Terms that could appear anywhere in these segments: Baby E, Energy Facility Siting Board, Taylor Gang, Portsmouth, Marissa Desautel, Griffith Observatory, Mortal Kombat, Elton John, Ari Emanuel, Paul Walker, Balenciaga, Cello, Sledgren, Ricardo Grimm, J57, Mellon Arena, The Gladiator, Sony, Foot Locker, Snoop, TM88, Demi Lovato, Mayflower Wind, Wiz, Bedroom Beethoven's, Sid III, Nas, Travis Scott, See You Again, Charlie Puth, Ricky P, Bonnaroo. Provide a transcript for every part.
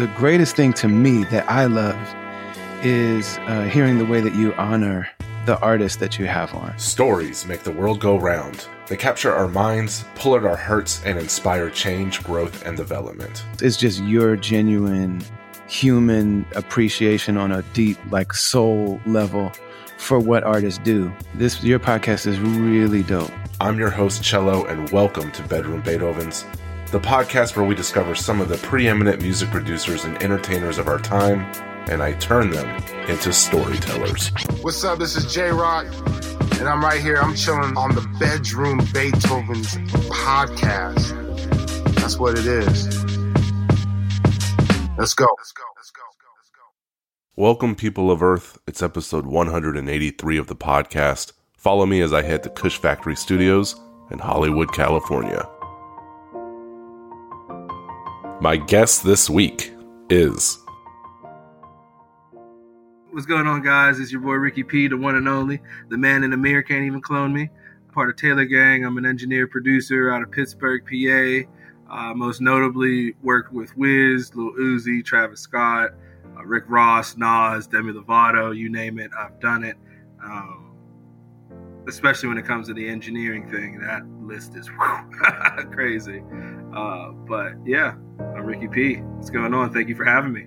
the greatest thing to me that I love is hearing the way that you honor the artist that you have on. Stories make the world go round. They capture our minds, pull at our hearts, and inspire change, growth, and development. It's just your genuine human appreciation on a deep, like, soul level for what artists do. Your podcast is really dope. I'm your host, Cello, and welcome to Bedroom Beethoven's, the podcast where we discover some of the preeminent music producers and entertainers of our time, and I turn them into storytellers. What's up? This is J-Rock, and I'm right here. I'm chilling on the Bedroom Beethoven's podcast. That's what it is. Let's go. Let's go. Let's go. Let's go. Welcome, people of Earth. It's episode 183 of the podcast. Follow me as I head to Kush Factory Studios in Hollywood, California. My guest this week is... What's going on, guys? It's your boy Ricky P, the one and only, the man in the mirror can't even clone me. I'm part of Taylor Gang. I'm an engineer producer out of Pittsburgh, PA. Most notably worked with Wiz, Lil Uzi, Travis Scott, Rick Ross, Nas, Demi Lovato, you name it, I've done it. Especially when it comes to the engineering thing, that list is crazy. But yeah, I'm Ricky P. What's going on? Thank you for having me.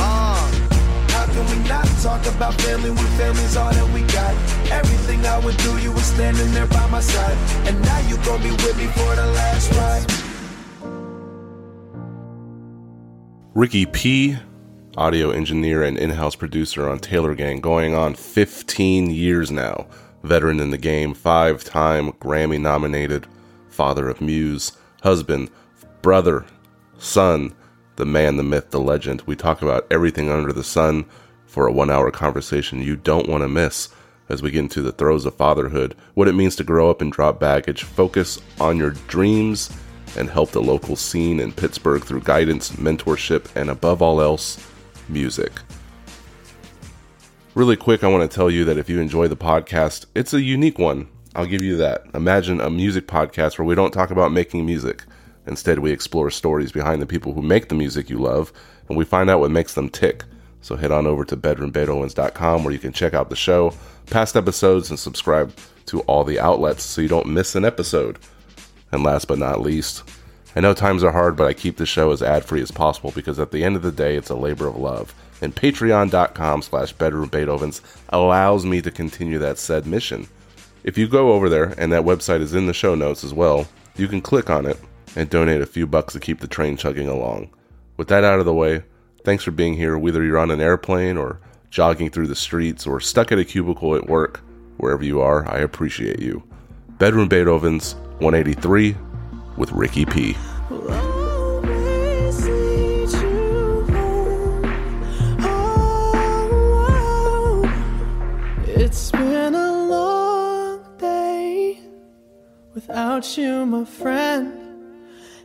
How can we not talk about family when family's all that we got? Everything I would do, you were standing there by my side. And now you gon' be with me for the last ride. Ricky P, audio engineer and in-house producer on Taylor Gang, going on 15 years now. Veteran in the game, 5-time Grammy-nominated, father of Muse, husband, brother, son, the man, the myth, the legend. We talk about everything under the sun for a 1-hour conversation you don't want to miss as we get into the throes of fatherhood, what it means to grow up and drop baggage, focus on your dreams, and help the local scene in Pittsburgh through guidance, mentorship, and above all else, music. Really quick, I want to tell you that if you enjoy the podcast, it's a unique one. I'll give you that. Imagine a music podcast where we don't talk about making music. Instead, we explore stories behind the people who make the music you love, and we find out what makes them tick. So head on over to bedroombeethoven's.com where you can check out the show, past episodes, and subscribe to all the outlets so you don't miss an episode. And last but not least, I know times are hard, but I keep the show as ad-free as possible because at the end of the day, it's a labor of love. And patreon.com/bedroombeethoven's allows me to continue that said mission. If you go over there, and that website is in the show notes as well, you can click on it and donate a few bucks to keep the train chugging along. With that out of the way, thanks for being here, whether you're on an airplane or jogging through the streets or stuck at a cubicle at work. Wherever you are, I appreciate you. Bedroom Beethoven's 183 with Ricky P. It's been a long day without you, my friend.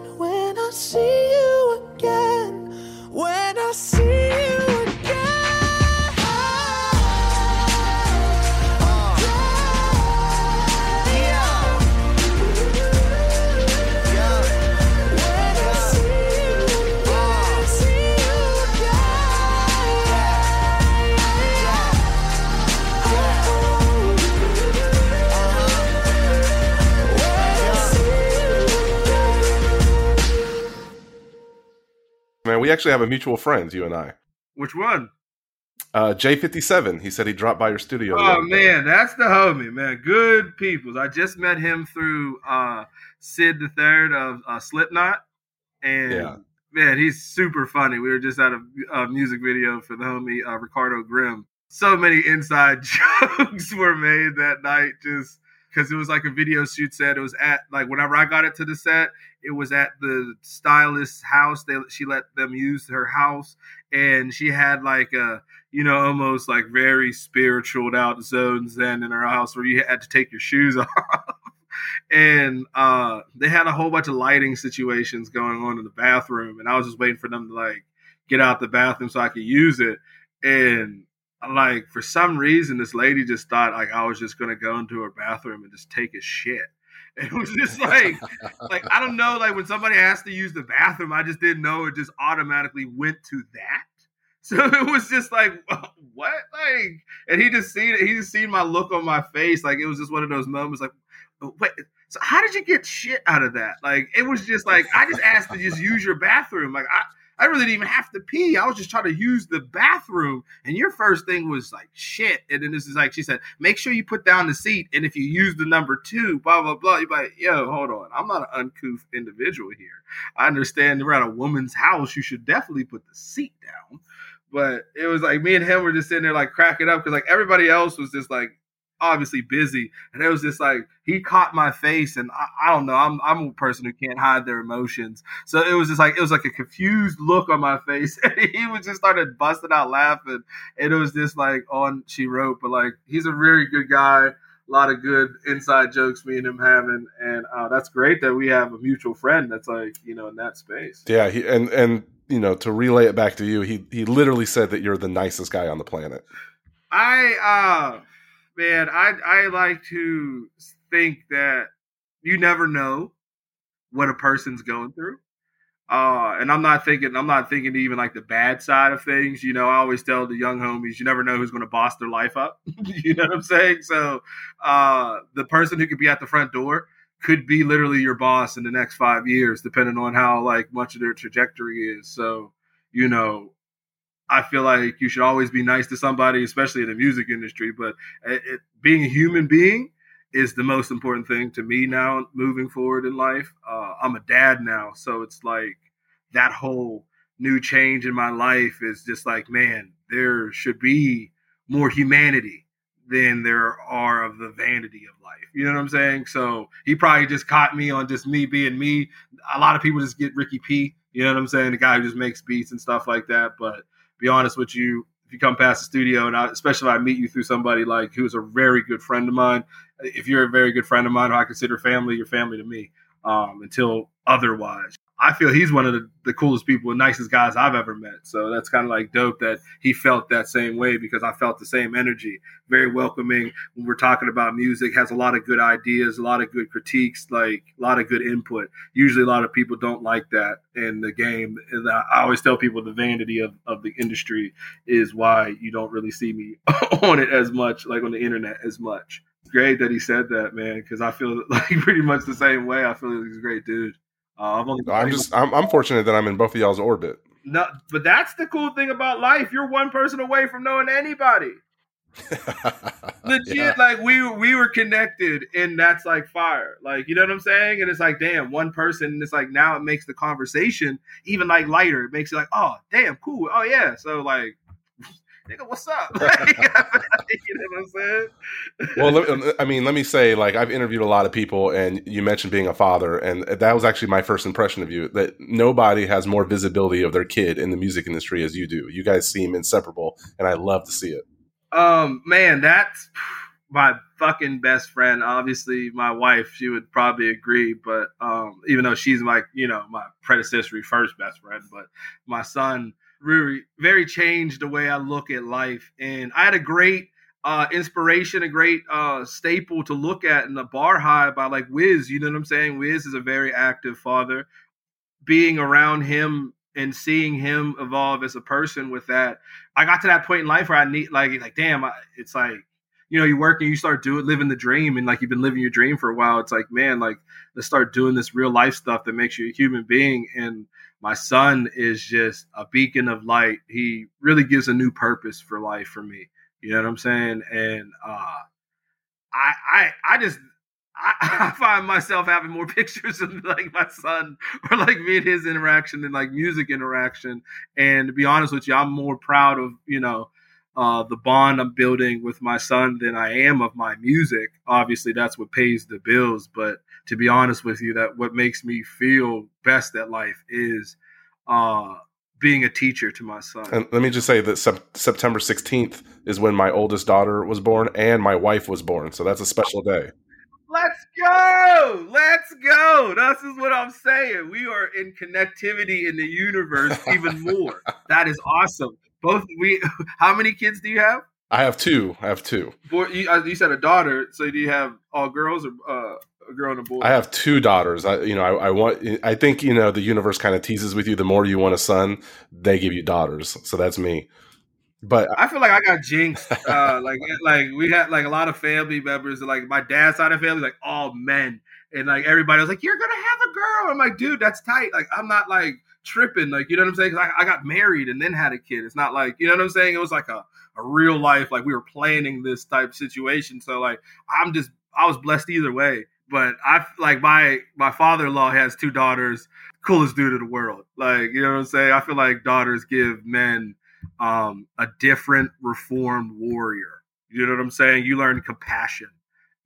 it when I see you again. When I see you again. Man, we actually have a mutual friend, you and I. Which one? J57. He said he dropped by your studio. Oh, man, that's the homie, man. Good people. I just met him through Sid III of Slipknot. And, man, he's super funny. We were just at a music video for the homie Ricardo Grimm. so many inside jokes were made that night, just because it was like a video shoot set. It was at, like, whenever I got it to the set, it was at the stylist's house. She let them use her house, and she had like a, you know, almost like very spiritualed out zone zen in her house where you had to take your shoes off. And they had a whole bunch of lighting situations going on in the bathroom, and I was just waiting for them to like get out the bathroom so I could use it. And like, for some reason, this lady just thought like I was just gonna go into her bathroom and just take a shit. And it was just like, like, I don't know, like when somebody asked to use the bathroom, I just didn't know, it just automatically went to that. So it was just like, what? Like, and he just seen my look on my face. Like, it was just one of those moments like, wait, so how did you get shit out of that? Like, it was just like, I just asked to just use your bathroom. Like, I really didn't even have to pee. I was just trying to use the bathroom. And your first thing was like shit. And then this is like, she said, make sure you put down the seat. And if you use the number 2, blah, blah, blah. You're like, yo, hold on. I'm not an uncouth individual here. I understand we're at a woman's house. You should definitely put the seat down. But it was like me and him were just sitting there like cracking up because like everybody else was just like, obviously busy, and it was just like he caught my face, and I don't know. I'm a person who can't hide their emotions, so it was just like, it was like a confused look on my face, and he was just started busting out laughing, and it was just like on she wrote. But like, he's a very good guy, a lot of good inside jokes me and him having, and that's great that we have a mutual friend that's like, you know, in that space. Yeah, and you know, to relay it back to you, he literally said that you're the nicest guy on the planet. Man, I like to think that you never know what a person's going through. And I'm not thinking even like the bad side of things. You know, I always tell the young homies, you never know who's going to boss their life up. You know what I'm saying? So the person who could be at the front door could be literally your boss in the next 5 years, depending on how like much of their trajectory is. So, you know, I feel like you should always be nice to somebody, especially in the music industry. But being a human being is the most important thing to me now, moving forward in life. I'm a dad now, so it's like that whole new change in my life is just like, man, there should be more humanity than there are of the vanity of life. You know what I'm saying? So he probably just caught me on just me being me. A lot of people just get Ricky P. You know what I'm saying? The guy who just makes beats and stuff like that, but be honest with you, if you come past the studio, and especially if I meet you through somebody like who's a very good friend of mine, if you're a very good friend of mine who I consider family, you're family to me until otherwise. I feel he's one of the coolest people and nicest guys I've ever met. So that's kind of like dope that he felt that same way, because I felt the same energy. Very welcoming when we're talking about music, has a lot of good ideas, a lot of good critiques, like a lot of good input. Usually a lot of people don't like that in the game. And I always tell people the vanity of the industry is why you don't really see me on it as much, like on the internet as much. It's great that he said that, man, because I feel like pretty much the same way. I feel like he's a great dude. I'm fortunate that I'm in both of y'all's orbit. No, but that's the cool thing about life. You're one person away from knowing anybody. Legit, yeah. Like we were connected, and that's like fire. Like, you know what I'm saying? And it's like, damn, one person. And it's like, now it makes the conversation even like lighter. It makes it like, oh, damn, cool. Oh yeah. So like, nigga, what's up? Like, you know what I'm saying? Well, let me say, like, I've interviewed a lot of people, and you mentioned being a father, and that was actually my first impression of you, that nobody has more visibility of their kid in the music industry as you do. You guys seem inseparable, and I love to see it. Man, that's my fucking best friend. Obviously, my wife, she would probably agree, but even though she's like, you know, my predecessory first best friend, but my son really, very changed the way I look at life. And I had a great inspiration, a great staple to look at in the bar high by like Wiz. You know what I'm saying? Wiz is a very active father. Being around him and seeing him evolve as a person with that, I got to that point in life where I need like damn, it's like, you know, you work and you start living the dream, and like you've been living your dream for a while. It's like, man, like let's start doing this real life stuff that makes you a human being. And my son is just a beacon of light. He really gives a new purpose for life for me. You know what I'm saying? And I find myself having more pictures of like my son or like me and his interaction than like music interaction. And to be honest with you, I'm more proud of, you know, the bond I'm building with my son than I am of my music. Obviously, that's what pays the bills. But to be honest with you, that what makes me feel best at life is being a teacher to my son. And let me just say that September 16th is when my oldest daughter was born and my wife was born. So that's a special day. Let's go. Let's go. This is what I'm saying. We are in connectivity in the universe even more. That is awesome. How many kids do you have? I have two. Boy, you said a daughter. So do you have all girls or a girl and a boy? I have two daughters. I think the universe kind of teases with you. The more you want a son, they give you daughters. So that's me. But I feel like I got jinxed. Like we had like a lot of family members, like my dad's side of family, like all men, and like everybody was like, "You're gonna have a girl." I'm like, "Dude, that's tight." Like I'm not like tripping, like you know what I'm saying. Cause I got married and then had a kid. It's not like you know what I'm saying. It was like a real life, like we were planning this type situation. So like I was blessed either way. But I like my father-in-law has two daughters, coolest dude in the world. Like you know what I'm saying. I feel like daughters give men a different reformed warrior. You know what I'm saying? You learn compassion.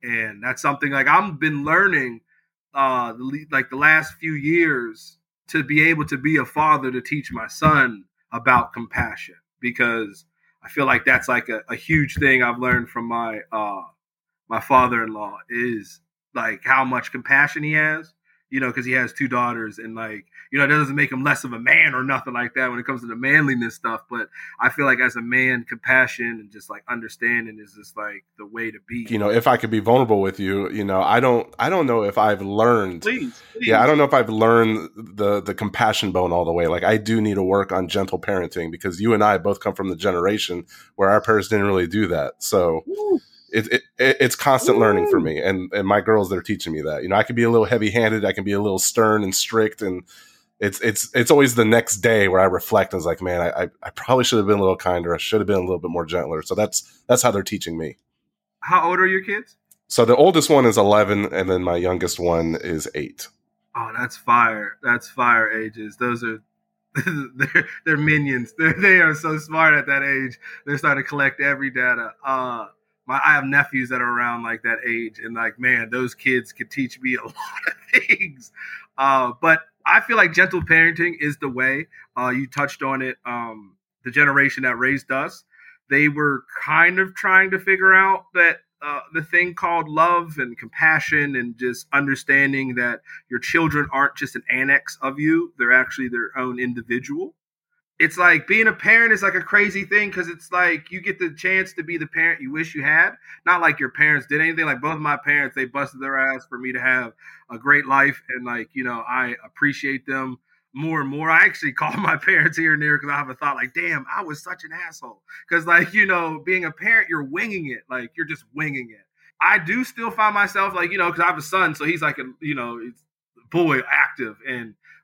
And that's something like I've been learning the last few years to be able to be a father to teach my son about compassion, because I feel like that's like a huge thing I've learned from my my father-in-law is like how much compassion he has, you know, because he has two daughters and like, you know, that doesn't make him less of a man or nothing like that when it comes to the manliness stuff. But I feel like as a man, compassion and just like understanding is just like the way to be. You know, if I could be vulnerable with you, you know, I don't know if I've learned. Please. Yeah, I don't know if I've learned the compassion bone all the way. Like I do need to work on gentle parenting, because you and I both come from the generation where our parents didn't really do that. So it's constant learning for me and my girls that are teaching me that. You know, I can be a little heavy-handed, I can be a little stern and strict, and it's always the next day where I reflect and it's like, man, I probably should have been a little kinder. I should have been a little bit more gentler. So that's how they're teaching me. How old are your kids? So the oldest one is 11, and then my youngest one is 8. Oh, that's fire. That's fire ages. Those are they're minions. They are so smart at that age. They're starting to collect every data. I have nephews that are around like that age, and like, man, those kids could teach me a lot of things. But I feel like gentle parenting is the way. You touched on it. The generation that raised us, they were kind of trying to figure out that the thing called love and compassion and just understanding that your children aren't just an annex of you. They're actually their own individual. It's like being a parent is like a crazy thing, because it's like you get the chance to be the parent you wish you had. Not like your parents did anything. Like both of my parents, they busted their ass for me to have a great life. And like, you know, I appreciate them more and more. I actually call my parents here and there because I have a thought like, damn, I was such an asshole. Because like, you know, being a parent, you're winging it. Like you're just winging it. I do still find myself like, you know, because I have a son. So he's like, it's boy active.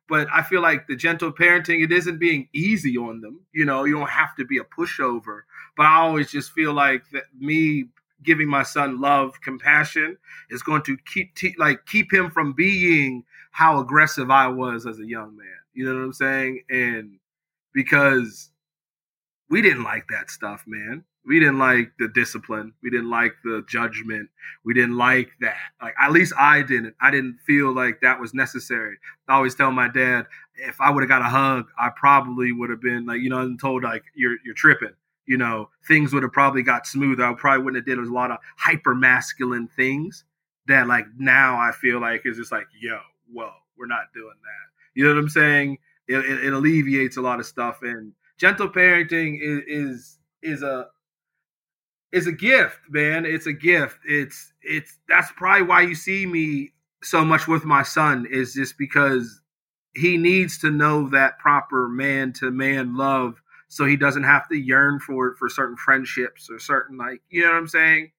But I feel like the gentle parenting, it isn't being easy on them. You know, you don't have to be a pushover. But I always just feel like that me giving my son love, compassion is going to keep him from being how aggressive I was as a young man. You know what I'm saying? And because we didn't like that stuff, man. We didn't like the discipline. We didn't like the judgment. We didn't like that. Like, at least I didn't. I didn't feel like that was necessary. I always tell my dad, if I would have got a hug, I probably would have been like, you know, and told like, you're tripping. You know, things would have probably got smoother. I probably wouldn't have did a lot of hyper masculine things that like now I feel like is just like, yo, whoa, we're not doing that. You know what I'm saying? It alleviates a lot of stuff. And gentle parenting is a gift, man. It's a gift. That's probably why you see me so much with my son, is just because he needs to know that proper man to man love. So he doesn't have to yearn for it for certain friendships or certain, like, you know what I'm saying?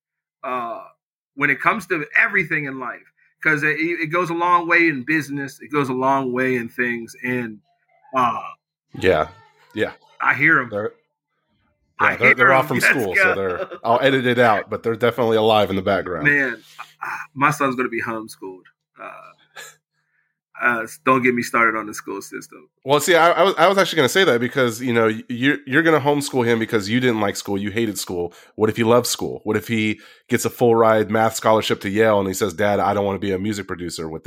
When it comes to everything in life, because it goes a long way in business. It goes a long way in things. And yeah, I hear him. Yeah, they're off from school, so I'll edit it out, but they're definitely alive in the background. Man, my son's going to be homeschooled. Don't get me started on the school system. Well, see, I was actually going to say that because, you know, you're going to homeschool him because you didn't like school. You hated school. What if he loves school? What if he gets a full ride math scholarship to Yale and he says, Dad, I don't want to be a music producer? Would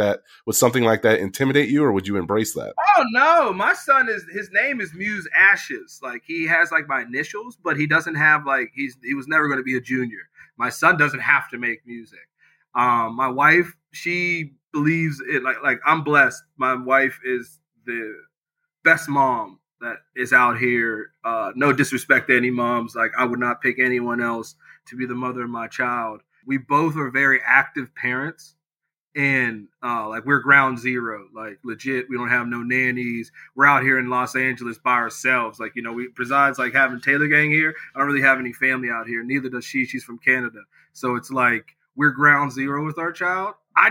something like that intimidate you, or would you embrace that? Oh, no. My son, his name is Muse Ashes. Like, he has like my initials, but he doesn't have like, he was never going to be a junior. My son doesn't have to make music. My wife, she believes it. Like I'm blessed. My wife is the best mom that is out here. No disrespect to any moms. Like, I would not pick anyone else to be the mother of my child. We both are very active parents, and like, we're ground zero. Like, legit, we don't have no nannies. We're out here in Los Angeles by ourselves. Like, you know, we besides like having Taylor Gang here, I don't really have any family out here. Neither does she. She's from Canada, so it's like we're ground zero with our child. I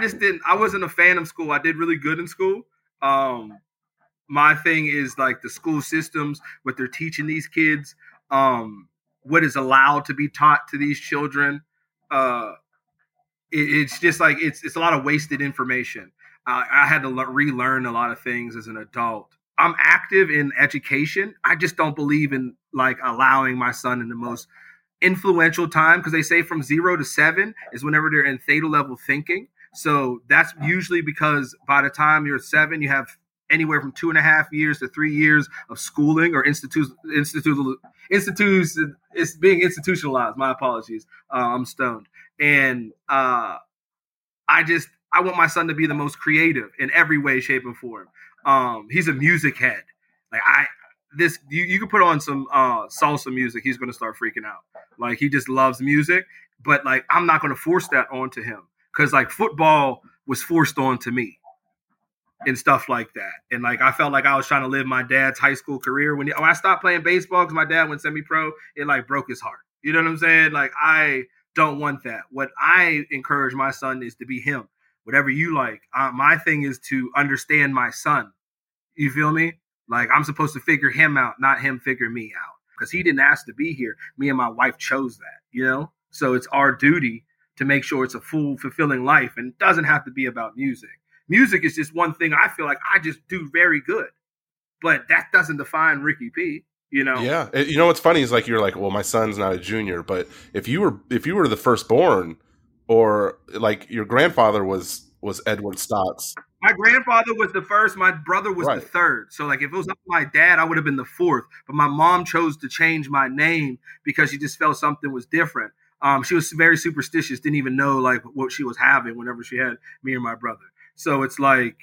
wasn't a fan of school. I did really good in school. My thing is like the school systems, what they're teaching these kids, what is allowed to be taught to these children. It's just like, it's a lot of wasted information. I had to relearn a lot of things as an adult. I'm active in education. I just don't believe in like allowing my son in the most influential time, because they say from 0 to 7 is whenever they're in theta level thinking. So that's usually because by the time you're 7, you have anywhere from 2.5 years to 3 years of schooling or it's being institutionalized. My apologies. I'm stoned. And I want my son to be the most creative in every way, shape, and form. He's a music head. Like, you can put on some salsa music, he's going to start freaking out. Like, he just loves music, but like, I'm not going to force that onto him. Cause like, football was forced onto me and stuff like that. And like, I felt like I was trying to live my dad's high school career. When I stopped playing baseball because my dad went semi-pro, it like broke his heart. You know what I'm saying? Like, I don't want that. What I encourage my son is to be him. Whatever you like. My thing is to understand my son. You feel me? Like, I'm supposed to figure him out, not him figure me out. Because he didn't ask to be here. Me and my wife chose that, you know? So it's our duty to make sure it's a full, fulfilling life, and it doesn't have to be about music. Music is just one thing I feel like I just do very good. But that doesn't define Ricky P, you know? Yeah. You know what's funny is like, you're like, well, my son's not a junior. But if you were the firstborn, or like your grandfather was Edward Stotts. My grandfather was the first. My brother was the third. So like, if it was up to my dad, I would have been the fourth. But my mom chose to change my name because she just felt something was different. She was very superstitious. Didn't even know like what she was having whenever she had me and my brother. So it's like,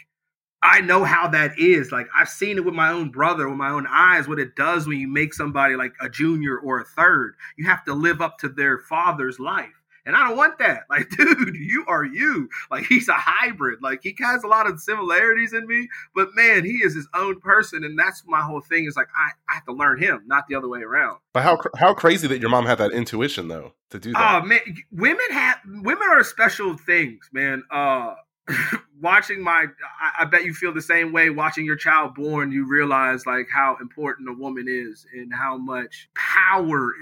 I know how that is. Like, I've seen it with my own brother, with my own eyes, what it does when you make somebody like a junior or a third. You have to live up to their father's life. And I don't want that. Like, dude, you are you. Like, he's a hybrid. Like, he has a lot of similarities in me, but man, he is his own person. And that's my whole thing is like, I have to learn him, not the other way around. But how crazy that your mom had that intuition though, to do that. Oh man, women are special things, man. Watching I bet you feel the same way. Watching your child born, you realize like how important a woman is and how much power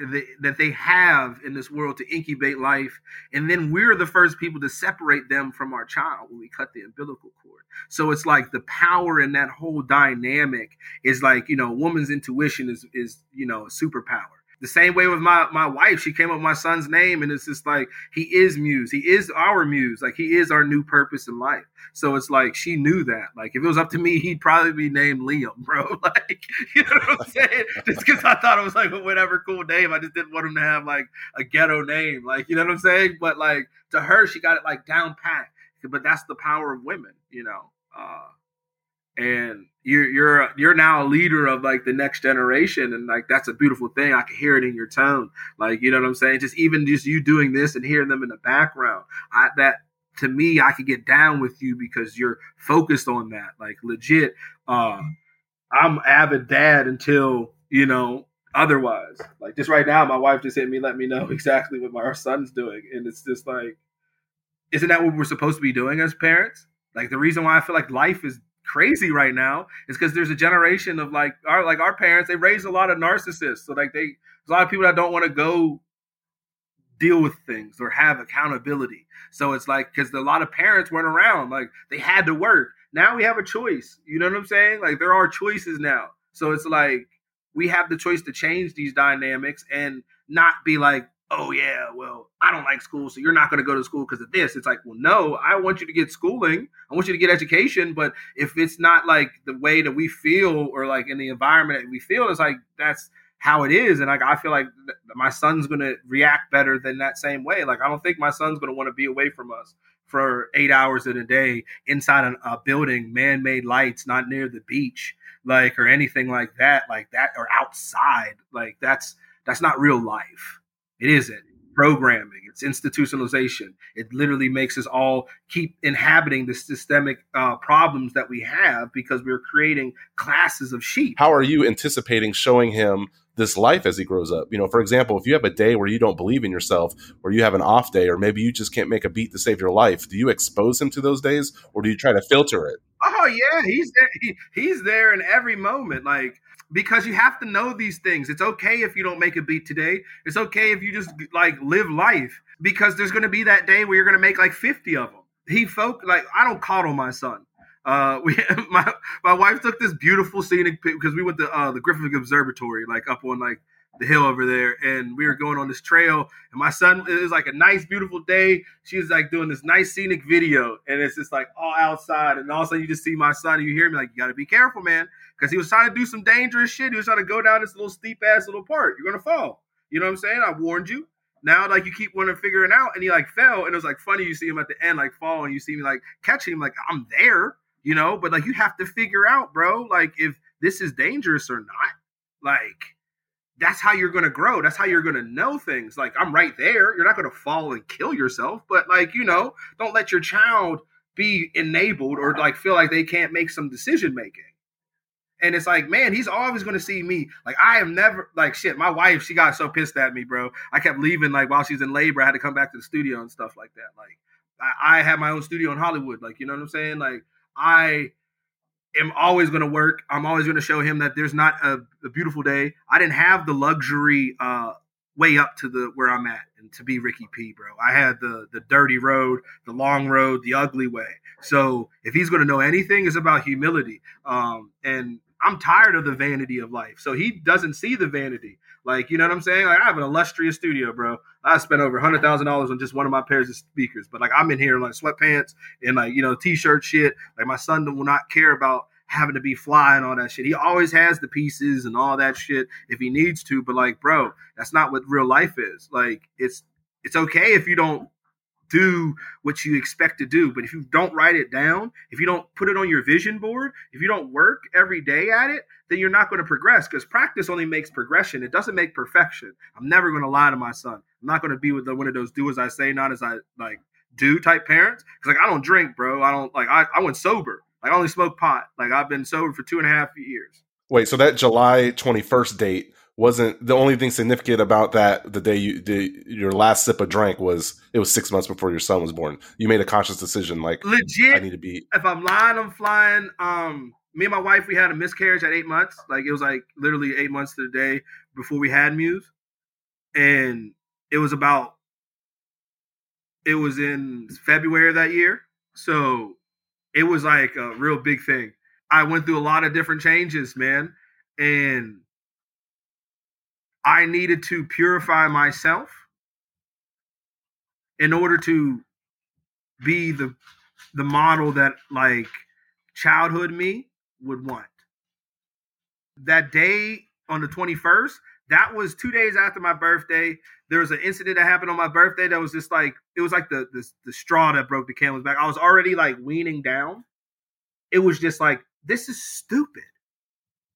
that they have in this world to incubate life. And then we're the first people to separate them from our child when we cut the umbilical cord. So it's like the power in that whole dynamic is like, you know, a woman's intuition is you know, a superpower. The same way with my wife, she came up with my son's name, and it's just like, he is Muse. He is our Muse. Like, he is our new purpose in life. So it's like, she knew that. Like, if it was up to me, he'd probably be named Liam, bro. Like, you know what I'm saying? Just because I thought it was like, whatever, cool name. I just didn't want him to have like a ghetto name. Like, you know what I'm saying? But like, to her, she got it like down pat. But that's the power of women, you know? And you're now a leader of like the next generation, and like, that's a beautiful thing. I can hear it in your tone, like, you know what I'm saying? Just you doing this and hearing them in the background. That to me, I could get down with you because you're focused on that. Like, legit, I'm avid dad until, you know, otherwise. Like, just right now, my wife just hit me, let me know exactly what our son's doing, and it's just like, isn't that what we're supposed to be doing as parents? Like, the reason why I feel like life is crazy right now is because there's a generation of like our parents, they raised a lot of narcissists. So like, there's a lot of people that don't want to go deal with things or have accountability. So it's like, because a lot of parents weren't around, like they had to work. now we have a choice. You know what I'm saying? Like, there are choices now. So it's like we have the choice to change these dynamics and not be like, oh, yeah, well, I don't like school, so you're not going to go to school because of this. It's like, well, no, I want you to get schooling. I want you to get education. But if it's not like the way that we feel or like in the environment that we feel, it's like that's how it is. And like, I feel like my son's going to react better than that same way. Like, I don't think my son's going to want to be away from us for 8 hours in a day inside a building, man-made lights, not near the beach, like, or anything like that, or outside. Like, that's not real life. It isn't programming. It's institutionalization. It literally makes us all keep inhabiting the systemic problems that we have because we're creating classes of sheep. How are you anticipating showing him this life as he grows up? You know, for example, if you have a day where you don't believe in yourself or you have an off day, or maybe you just can't make a beat to save your life, do you expose him to those days or do you try to filter it? Oh, yeah. He's there. He's there in every moment. Like, because you have to know these things. It's okay if you don't make a beat today. It's okay if you just like live life, because there's going to be that day where you're going to make like 50 of them. I don't coddle my son. My wife took this beautiful scenic picture because we went to the Griffith Observatory, like up on like the hill over there, and we were going on this trail. And my son, it was like a nice, beautiful day. She was like doing this nice scenic video, and it's just like all outside. And all of a sudden, you just see my son, and you hear me like, "You got to be careful, man," because he was trying to do some dangerous shit. He was trying to go down this little steep ass little part. You're gonna fall. You know what I'm saying? I warned you. Now, like, you keep wanting to figure it out, and he like fell, and it was like funny. You see him at the end like fall, and you see me like catching him like, "I'm there." You know, but like, you have to figure out, bro, like if this is dangerous or not. Like, that's how you're going to grow. That's how you're going to know things. Like, I'm right there. You're not going to fall and kill yourself. But like, you know, don't let your child be enabled or like feel like they can't make some decision making. And it's like, man, he's always going to see me. Like, I am never like shit. My wife, she got so pissed at me, bro. I kept leaving like while she's in labor. I had to come back to the studio and stuff like that. Like, I have my own studio in Hollywood. Like, you know what I'm saying? Like, I am always going to work. I'm always going to show him that there's not a beautiful day. I didn't have the luxury way up to the where I'm at and to be Ricky P, bro. I had the dirty road, the long road, the ugly way. So if he's going to know anything, it's about humility. And I'm tired of the vanity of life. So he doesn't see the vanity. Like, you know what I'm saying? Like, I have an illustrious studio, bro. I spent over $100,000 on just one of my pairs of speakers. But like, I'm in here in like sweatpants and like, you know, t-shirt shit. Like, my son will not care about having to be fly and all that shit. He always has the pieces and all that shit if he needs to. But like, bro, that's not what real life is. Like, it's okay if you don't do what you expect to do. But if you don't write it down, if you don't put it on your vision board, if you don't work every day at it, then you're not going to progress, because practice only makes progression. It doesn't make perfection. I'm never going to lie to my son. I'm not going to be with one of those do as I say, not as I like do type parents. Because like, I don't drink, bro. I don't like, I went sober. Like, I only smoke pot. Like, I've been sober for 2.5 years. Wait, so that July 21st date wasn't the only thing significant about that. The day you did your last sip of drink was, it was 6 months before your son was born. You made a conscious decision, like, legit, I need to be. If I'm lying, I'm flying. Me and my wife, we had a miscarriage at 8 months. Like, it was like literally 8 months to the day before we had Muse. And it was in February of that year. So it was like a real big thing. I went through a lot of different changes, man. And I needed to purify myself in order to be the model that like childhood me would want. That day on the 21st, that was 2 days after my birthday. There was an incident that happened on my birthday that was just like, it was like the straw that broke the camel's back. I was already like weaning down. It was just like, this is stupid.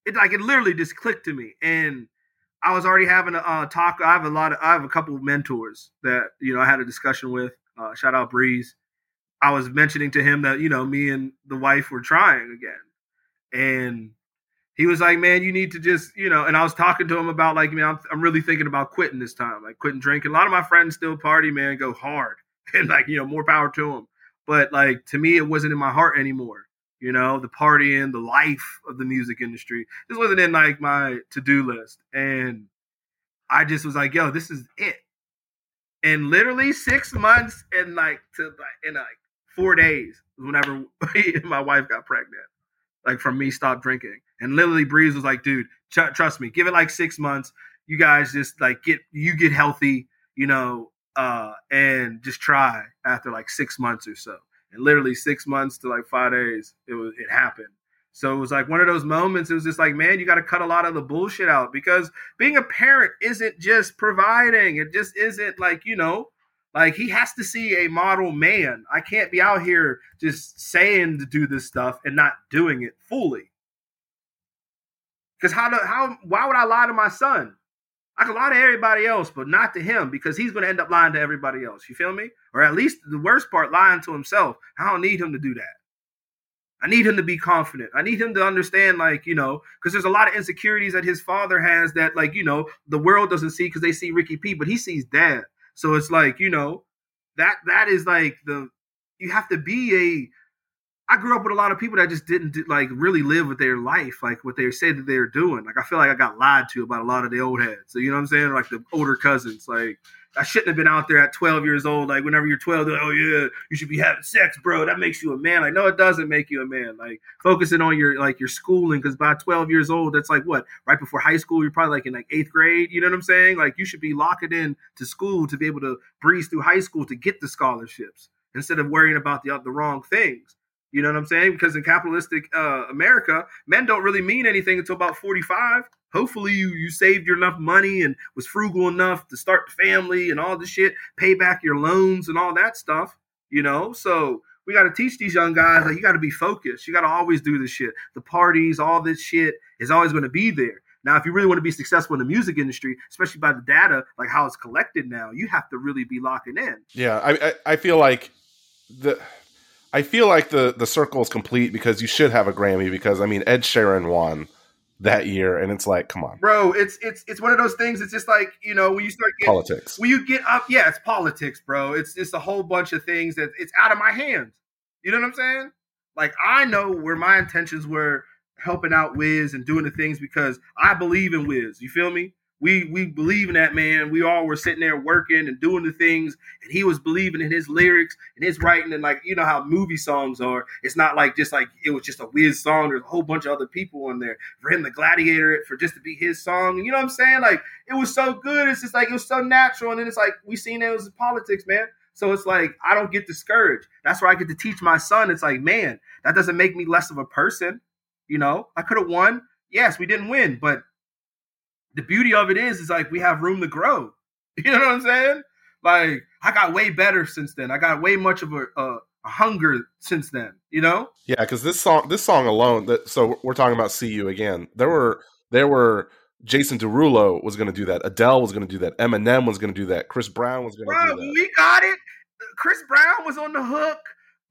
It literally just clicked to me. And I was already having a talk. I have a couple of mentors that, you know, I had a discussion with. Shout out Breeze. I was mentioning to him that, you know, me and the wife were trying again. And he was like, man, you need to just, you know, and I was talking to him about like, man, I'm really thinking about quitting this time, like quitting drinking. A lot of my friends still party, man, go hard, and like, you know, more power to them. But like, to me, it wasn't in my heart anymore. You know, the partying, the life of the music industry. This wasn't in like my to-do list. And I just was like, yo, this is it. And literally 6 months and like 4 days whenever my wife got pregnant, like from me stop drinking. And literally Breeze was like, dude, trust me, give it like 6 months. You guys just like get healthy, you know, and just try after like 6 months or so. And literally 6 months to like 5 days, it happened. So it was like one of those moments. It was just like, man, you got to cut a lot of the bullshit out, because being a parent isn't just providing. It just isn't like, you know, like he has to see a model man. I can't be out here just saying to do this stuff and not doing it fully. Because why would I lie to my son? I could lie to everybody else, but not to him, because he's going to end up lying to everybody else. You feel me? Or at least the worst part, lying to himself. I don't need him to do that. I need him to be confident. I need him to understand, like, you know, because there's a lot of insecurities that his father has that, like, you know, the world doesn't see because they see Ricky P, but he sees dad. So it's like, you know, that is like you have to be I grew up with a lot of people that just didn't like really live with their life, like what they said that they were doing. Like, I feel like I got lied to about a lot of the old heads. So, you know what I'm saying? Like the older cousins, like I shouldn't have been out there at 12 years old. Like whenever you're 12, like, oh yeah, you should be having sex, bro. That makes you a man. Like, no, it doesn't make you a man. Like focusing on your schooling. Cause by 12 years old, that's like what, right before high school, you're probably like in like eighth grade. You know what I'm saying? Like you should be locking in to school to be able to breeze through high school to get the scholarships instead of worrying about the wrong things. You know what I'm saying? Because in capitalistic America, men don't really mean anything until about 45. Hopefully you saved enough money and was frugal enough to start the family and all this shit, pay back your loans and all that stuff, you know? So we got to teach these young guys, like, you got to be focused. You got to always do this shit. The parties, all this shit is always going to be there. Now, if you really want to be successful in the music industry, especially by the data, like how it's collected now, you have to really be locking in. Yeah, I feel like the circle is complete, because you should have a Grammy, because I mean Ed Sheeran won that year, and it's like, come on, bro. It's one of those things. It's just like, you know, when you start getting politics, when you get up, yeah, it's politics, bro. It's a whole bunch of things that it's out of my hands. You know what I'm saying? Like, I know where my intentions were, helping out Wiz and doing the things because I believe in Wiz. You feel me? We believe in that man. We all were sitting there working and doing the things, and he was believing in his lyrics and his writing, and like, you know how movie songs are. It's not like just like it was just a Wiz song. There's a whole bunch of other people on there. For him, The Gladiator, for just to be his song. You know what I'm saying? Like, it was so good. It's just like it was so natural, and then it's like we seen it was politics, man. So it's like I don't get discouraged. That's where I get to teach my son. It's like, man, that doesn't make me less of a person. You know, I could have won. Yes, we didn't win, but the beauty of it is like we have room to grow. You know what I'm saying? Like, I got way better since then. I got way much of a hunger since then, you know? Yeah, because this song alone, so we're talking about See You Again. There were Jason Derulo was going to do that. Adele was going to do that. Eminem was going to do that. Chris Brown was going to do that. We got it. Chris Brown was on the hook.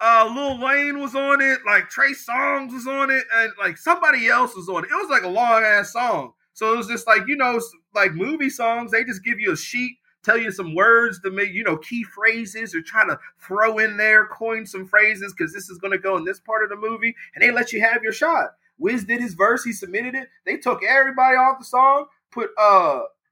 Lil Wayne was on it. Like, Trey Songz was on it. And, like, somebody else was on it. It was like a long-ass song. So it was just like, you know, like movie songs, they just give you a sheet, tell you some words to make, you know, key phrases, or try to throw in there, coin some phrases, because this is going to go in this part of the movie, and they let you have your shot. Wiz did his verse, he submitted it. They took everybody off the song, put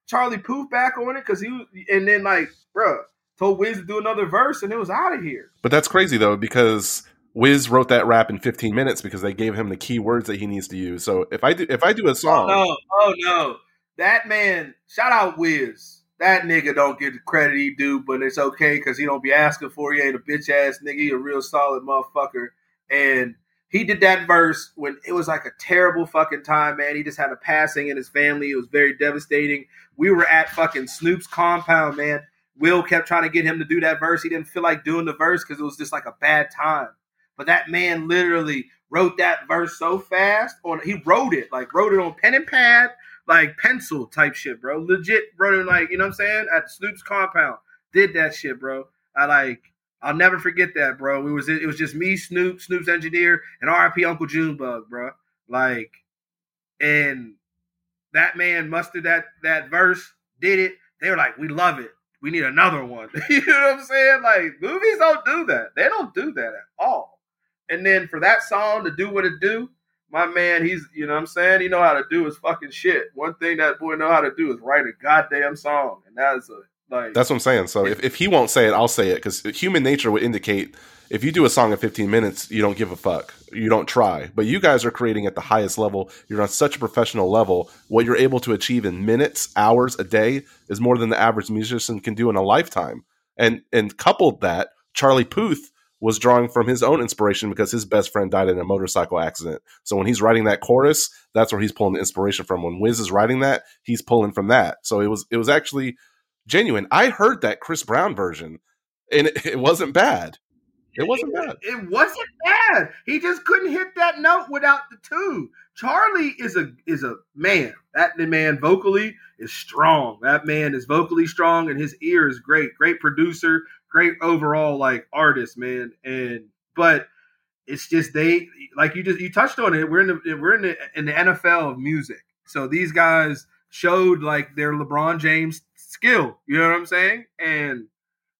Charlie Puth back on it, because and then like, bruh, told Wiz to do another verse, and it was out of here. But that's crazy though, because Wiz wrote that rap in 15 minutes because they gave him the key words that he needs to use. So if I do a song, oh no, that man, shout out Wiz. That nigga don't get the credit he do, but it's okay because he don't be asking for it. He ain't a bitch ass nigga. He a real solid motherfucker, and he did that verse when it was like a terrible fucking time, man. He just had a passing in his family. It was very devastating. We were at fucking Snoop's compound, man. Will kept trying to get him to do that verse. He didn't feel like doing the verse because it was just like a bad time. But that man literally wrote that verse so fast. He wrote it on pen and pad, like pencil type shit, bro. Legit wrote it like, you know what I'm saying? At Snoop's compound. Did that shit, bro. I'll never forget that, bro. It was just me, Snoop, Snoop's engineer, and RIP Uncle Junebug, bro. Like, and that man mustered that verse, did it. They were like, we love it. We need another one. You know what I'm saying? Like, movies don't do that. They don't do that at all. And then for that song to do what it do, my man, he's, you know what I'm saying? He know how to do his fucking shit. One thing that boy know how to do is write a goddamn song. And that's what I'm saying. So if he won't say it, I'll say it. Because human nature would indicate If you do a song in 15 minutes, you don't give a fuck. You don't try. But you guys are creating at the highest level. You're on such a professional level. What you're able to achieve in minutes, hours, a day is more than the average musician can do in a lifetime. And coupled that, Charlie Puth was drawing from his own inspiration because his best friend died in a motorcycle accident. So when he's writing that chorus, that's where he's pulling the inspiration from. When Wiz is writing that, he's pulling from that. So it was actually genuine. I heard that Chris Brown version, and it wasn't bad. It wasn't bad. It wasn't bad. He just couldn't hit that note without the two. Charlie is a man. That man vocally is strong. That man is vocally strong, and his ear is great. Great producer, great overall like artist, man. But it's just they like you touched on it. We're in the NFL of music. So these guys showed like their LeBron James skill. You know what I'm saying? And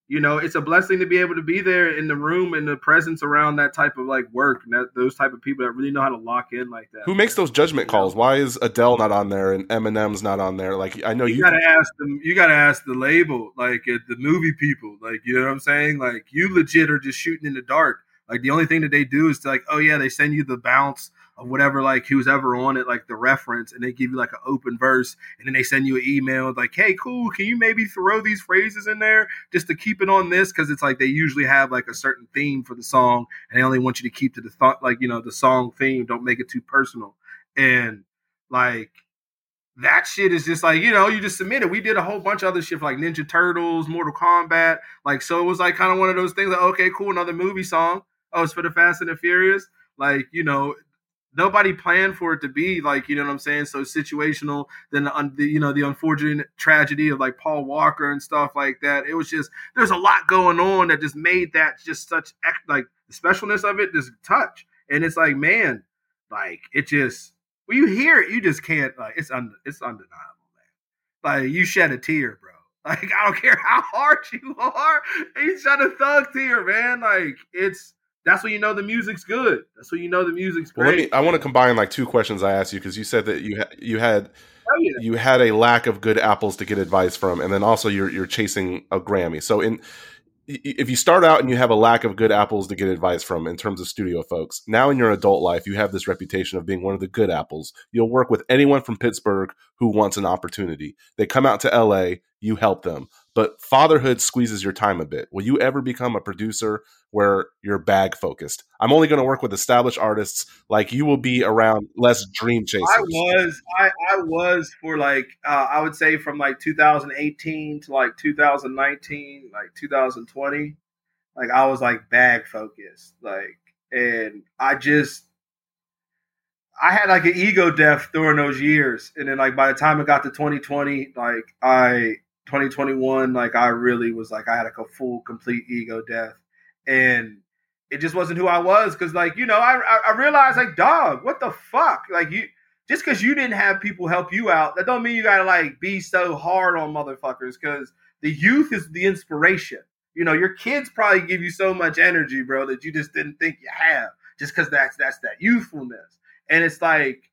you know, it's a blessing to be able to be there in the room and the presence around that type of like work and those type of people that really know how to lock in like that. Who makes those judgment calls? Why is Adele not on there and Eminem's not on there? Like, I know you gotta ask them. You gotta ask the label, like the movie people, like you know what I'm saying. Like, you legit are just shooting in the dark. Like, the only thing that they do is to, like, oh yeah, they send you the bounce of whatever, like who's ever on it, like the reference, and they give you like an open verse, and then they send you an email like, hey, cool, can you maybe throw these phrases in there just to keep it on this? Because it's like they usually have like a certain theme for the song, and they only want you to keep to the thought, like, you know, the song theme. Don't make it too personal. And like that shit is just like, you know, you just submit it. We did a whole bunch of other shit for, like, Ninja Turtles, Mortal Kombat, like, so it was like kind of one of those things like, okay, cool, another movie song. Oh, it's for the Fast and the Furious, like, you know. Nobody planned for it to be like, you know what I'm saying? So situational, then the unfortunate tragedy of like Paul Walker and stuff like that. It was just, there's a lot going on that just made that just such like the specialness of it, just touch. And it's like, man, like it just, when you hear it, you just can't, like it's undeniable, man. Like, you shed a tear, bro. Like, I don't care how hard you are, you shed a thug tear, man. Like, it's, that's when you know the music's good. That's when you know the music's great. Well, I want to combine like two questions I asked you, because you said that you had a lack of good apples to get advice from, and then also you're chasing a Grammy. So if you start out and you have a lack of good apples to get advice from in terms of studio folks, now in your adult life you have this reputation of being one of the good apples. You'll work with anyone from Pittsburgh who wants an opportunity. They come out to LA, you help them. But fatherhood squeezes your time a bit. Will you ever become a producer where you're bag focused? I'm only going to work with established artists. Like, you will be around less dream chasers. I was for like, I would say from like 2018 to like 2019, like 2020, like I was like bag focused. Like, and I had like an ego death during those years. And then like by the time it got to 2020, like 2021, like I really was like, I had like a full, complete ego death, and it just wasn't who I was. Cause like, you know, I realized like, dog, what the fuck? Like, you just, cause you didn't have people help you out, that don't mean you gotta like be so hard on motherfuckers. Cause the youth is the inspiration. You know, your kids probably give you so much energy, bro, that you just didn't think you have, just cause that's that youthfulness. And it's like,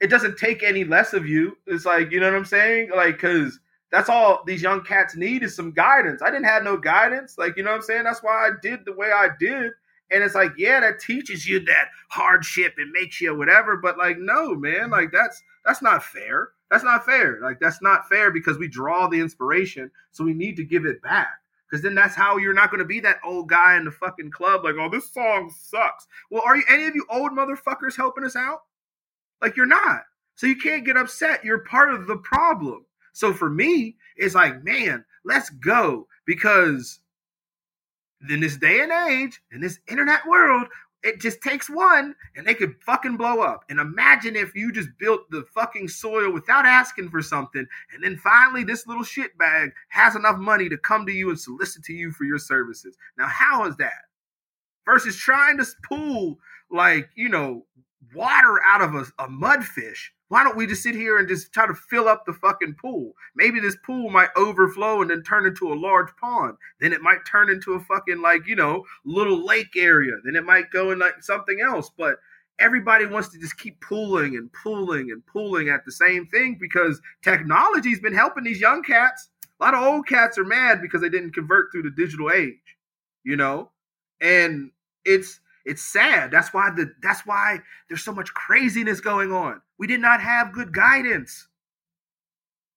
it doesn't take any less of you. It's like, you know what I'm saying? Like, cause that's all these young cats need is some guidance. I didn't have no guidance. Like, you know what I'm saying? That's why I did the way I did. And it's like, yeah, that teaches you that hardship and makes you whatever. But like, no, man, like that's not fair. That's not fair. Like, that's not fair, because we draw the inspiration. So we need to give it back. Because then that's how you're not going to be that old guy in the fucking club. Like, oh, this song sucks. Well, are you any of you old motherfuckers helping us out? Like, you're not. So you can't get upset. You're part of the problem. So for me, it's like, man, let's go, because in this day and age, in this internet world, it just takes one and they could fucking blow up. And imagine if you just built the fucking soil without asking for something. And then finally, this little shitbag has enough money to come to you and solicit to you for your services. Now, how is that? Versus trying to pull, like, you know, water out of a mudfish. Why don't we just sit here and just try to fill up the fucking pool? Maybe this pool might overflow and then turn into a large pond. Then it might turn into a fucking, like, you know, little lake area. Then it might go in like something else. But everybody wants to just keep pulling and pulling and pulling at the same thing, because technology's been helping these young cats. A lot of old cats are mad because they didn't convert through the digital age, you know? And it's sad. That's why there's so much craziness going on. We did not have good guidance.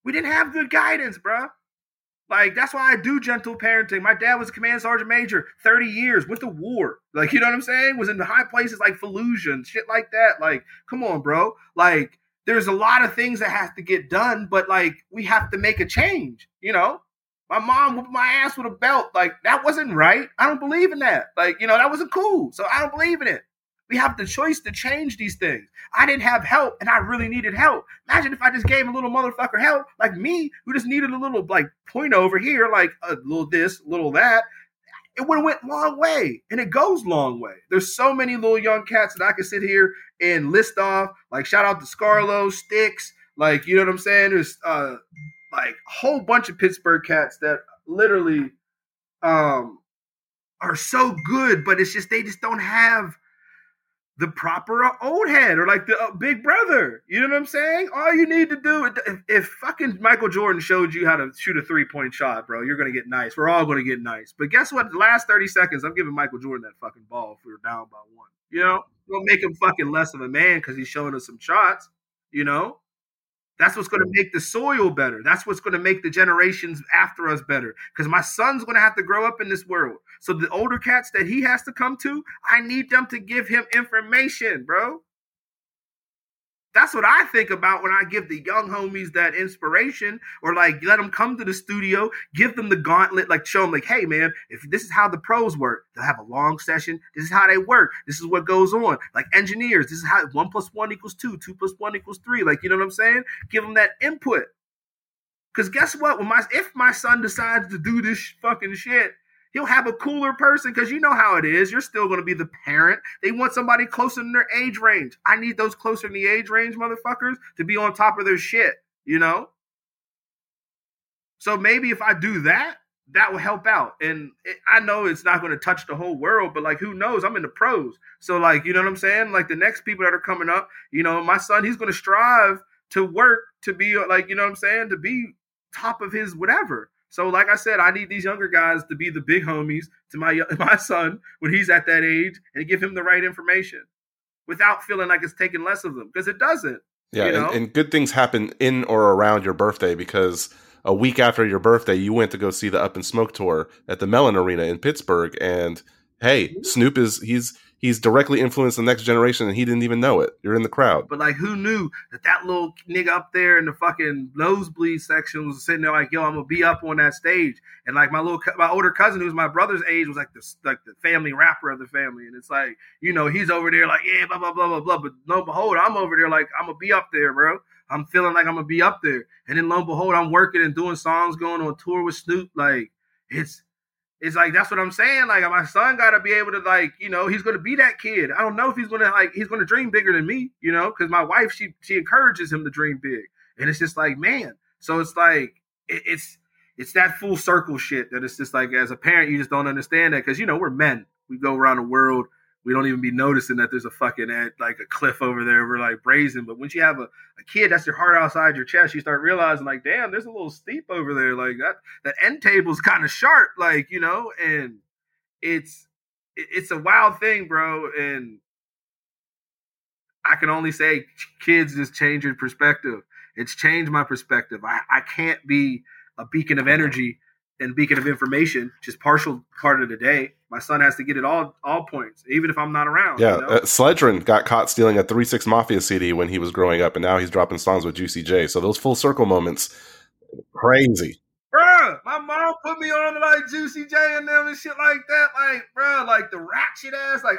We didn't have good guidance, bruh. Like, that's why I do gentle parenting. My dad was a command sergeant major, 30 years, went to war. Like, you know what I'm saying? Was in the high places like Fallujah and shit like that. Like, come on, bro. Like, there's a lot of things that have to get done, but, like, we have to make a change, you know? My mom whipped my ass with a belt. Like, that wasn't right. I don't believe in that. Like, you know, that wasn't cool. So I don't believe in it. We have the choice to change these things. I didn't have help, and I really needed help. Imagine if I just gave a little motherfucker help, like me, who just needed a little, like, point over here, like a little this, a little that. It would have went a long way, and it goes long way. There's so many little young cats that I could sit here and list off. Like, shout out to Scarlo, Sticks. Like, you know what I'm saying? There's, like, a whole bunch of Pittsburgh cats that literally are so good, but it's just they just don't have – the proper old head or like the big brother. You know what I'm saying? All you need to do, if fucking Michael Jordan showed you how to shoot a three-point shot, bro, you're going to get nice. We're all going to get nice. But guess what? The last 30 seconds, I'm giving Michael Jordan that fucking ball if we were down by one. You know? Don't make him fucking less of a man because he's showing us some shots. You know? That's what's going to make the soil better. That's what's going to make the generations after us better. Because my son's going to have to grow up in this world. So the older cats that he has to come to, I need them to give him information, bro. That's what I think about when I give the young homies that inspiration or, like, let them come to the studio, give them the gauntlet, like, show them, like, hey, man, if this is how the pros work, they'll have a long session. This is how they work. This is what goes on. Like, engineers, this is how 1 + 1 = 2, 2 + 1 = 3. Like, you know what I'm saying? Give them that input. Because guess what? If my son decides to do this fucking shit, he'll have a cooler person because you know how it is. You're still going to be the parent. They want somebody closer in their age range. I need those closer in the age range motherfuckers to be on top of their shit, you know? So maybe if I do that, that will help out. And I know it's not going to touch the whole world, but, like, who knows? I'm in the pros. So, like, you know what I'm saying? Like, the next people that are coming up, you know, my son, he's going to strive to work to be, like, you know what I'm saying? To be top of his whatever. So, like I said, I need these younger guys to be the big homies to my son when he's at that age and give him the right information without feeling like it's taking less of them because it doesn't. Yeah, you know? And good things happen in or around your birthday because a week after your birthday, you went to go see the Up in Smoke tour at the Mellon Arena in Pittsburgh. And, hey, mm-hmm. Snoop is he's directly influenced the next generation and he didn't even know it. You're in the crowd. But, like, who knew that little nigga up there in the fucking nosebleed section was sitting there like, yo, I'm going to be up on that stage. And, like, my older cousin, who's my brother's age, was like the family rapper of the family. And it's like, you know, he's over there like, yeah, blah, blah, blah, blah, blah. But lo and behold, I'm over there like, I'm going to be up there, bro. I'm feeling like I'm going to be up there. And then lo and behold, I'm working and doing songs, going on tour with Snoop. Like, It's like, that's what I'm saying. Like, my son got to be able to, like, you know, he's going to be that kid. I don't know if he's going to dream bigger than me, you know, because my wife, she encourages him to dream big. And it's just like, man. So it's like, it's that full circle shit that it's just like, as a parent, you just don't understand that because, you know, we're men. We go around the world. We don't even be noticing that there's a fucking, like, a cliff over there. We're, like, brazen. But once you have a kid, that's your heart outside your chest. You start realizing, like, damn, there's a little steep over there. Like, that end table's kind of sharp, like, you know? And it's a wild thing, bro. And I can only say kids just change your perspective. It's changed my perspective. I can't be a beacon of energy and beacon of information, just partial part of the day. My son has to get it all points, even if I'm not around. Yeah, you know? Sledgren got caught stealing a 3-6 Mafia CD when he was growing up, and now he's dropping songs with Juicy J. So those full circle moments, crazy. Bruh, my mom put me on, like, Juicy J and them and shit like that. Like, bruh, like, the ratchet ass, like,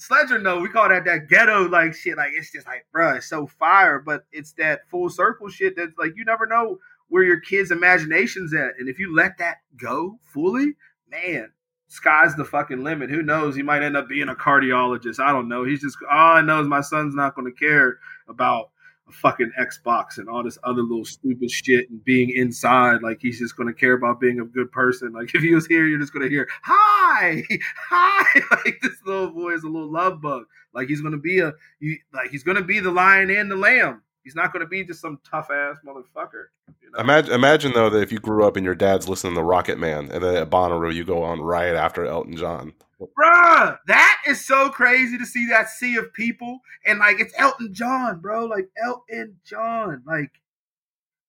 Sledgren, though, we call that ghetto, like, shit. Like, it's just like, bruh, it's so fire, but it's that full circle shit that's like, you never know where your kids' imagination's at. And if you let that go fully, man, sky's the fucking limit. Who knows? He might end up being a cardiologist. I don't know. He's just, all I know is my son's not going to care about a fucking Xbox and all this other little stupid shit and being inside. Like, he's just going to care about being a good person. Like, if he was here, you're just going to hear, hi, hi. Like, this little boy is a little love bug. Like, he's going to be the lion and the lamb. He's not going to be just some tough ass motherfucker. You know? Imagine though that if you grew up and your dad's listening to Rocket Man, and then at Bonnaroo you go on right after Elton John. Bruh, that is so crazy to see that sea of people, and like it's Elton John, bro. Like Elton John, like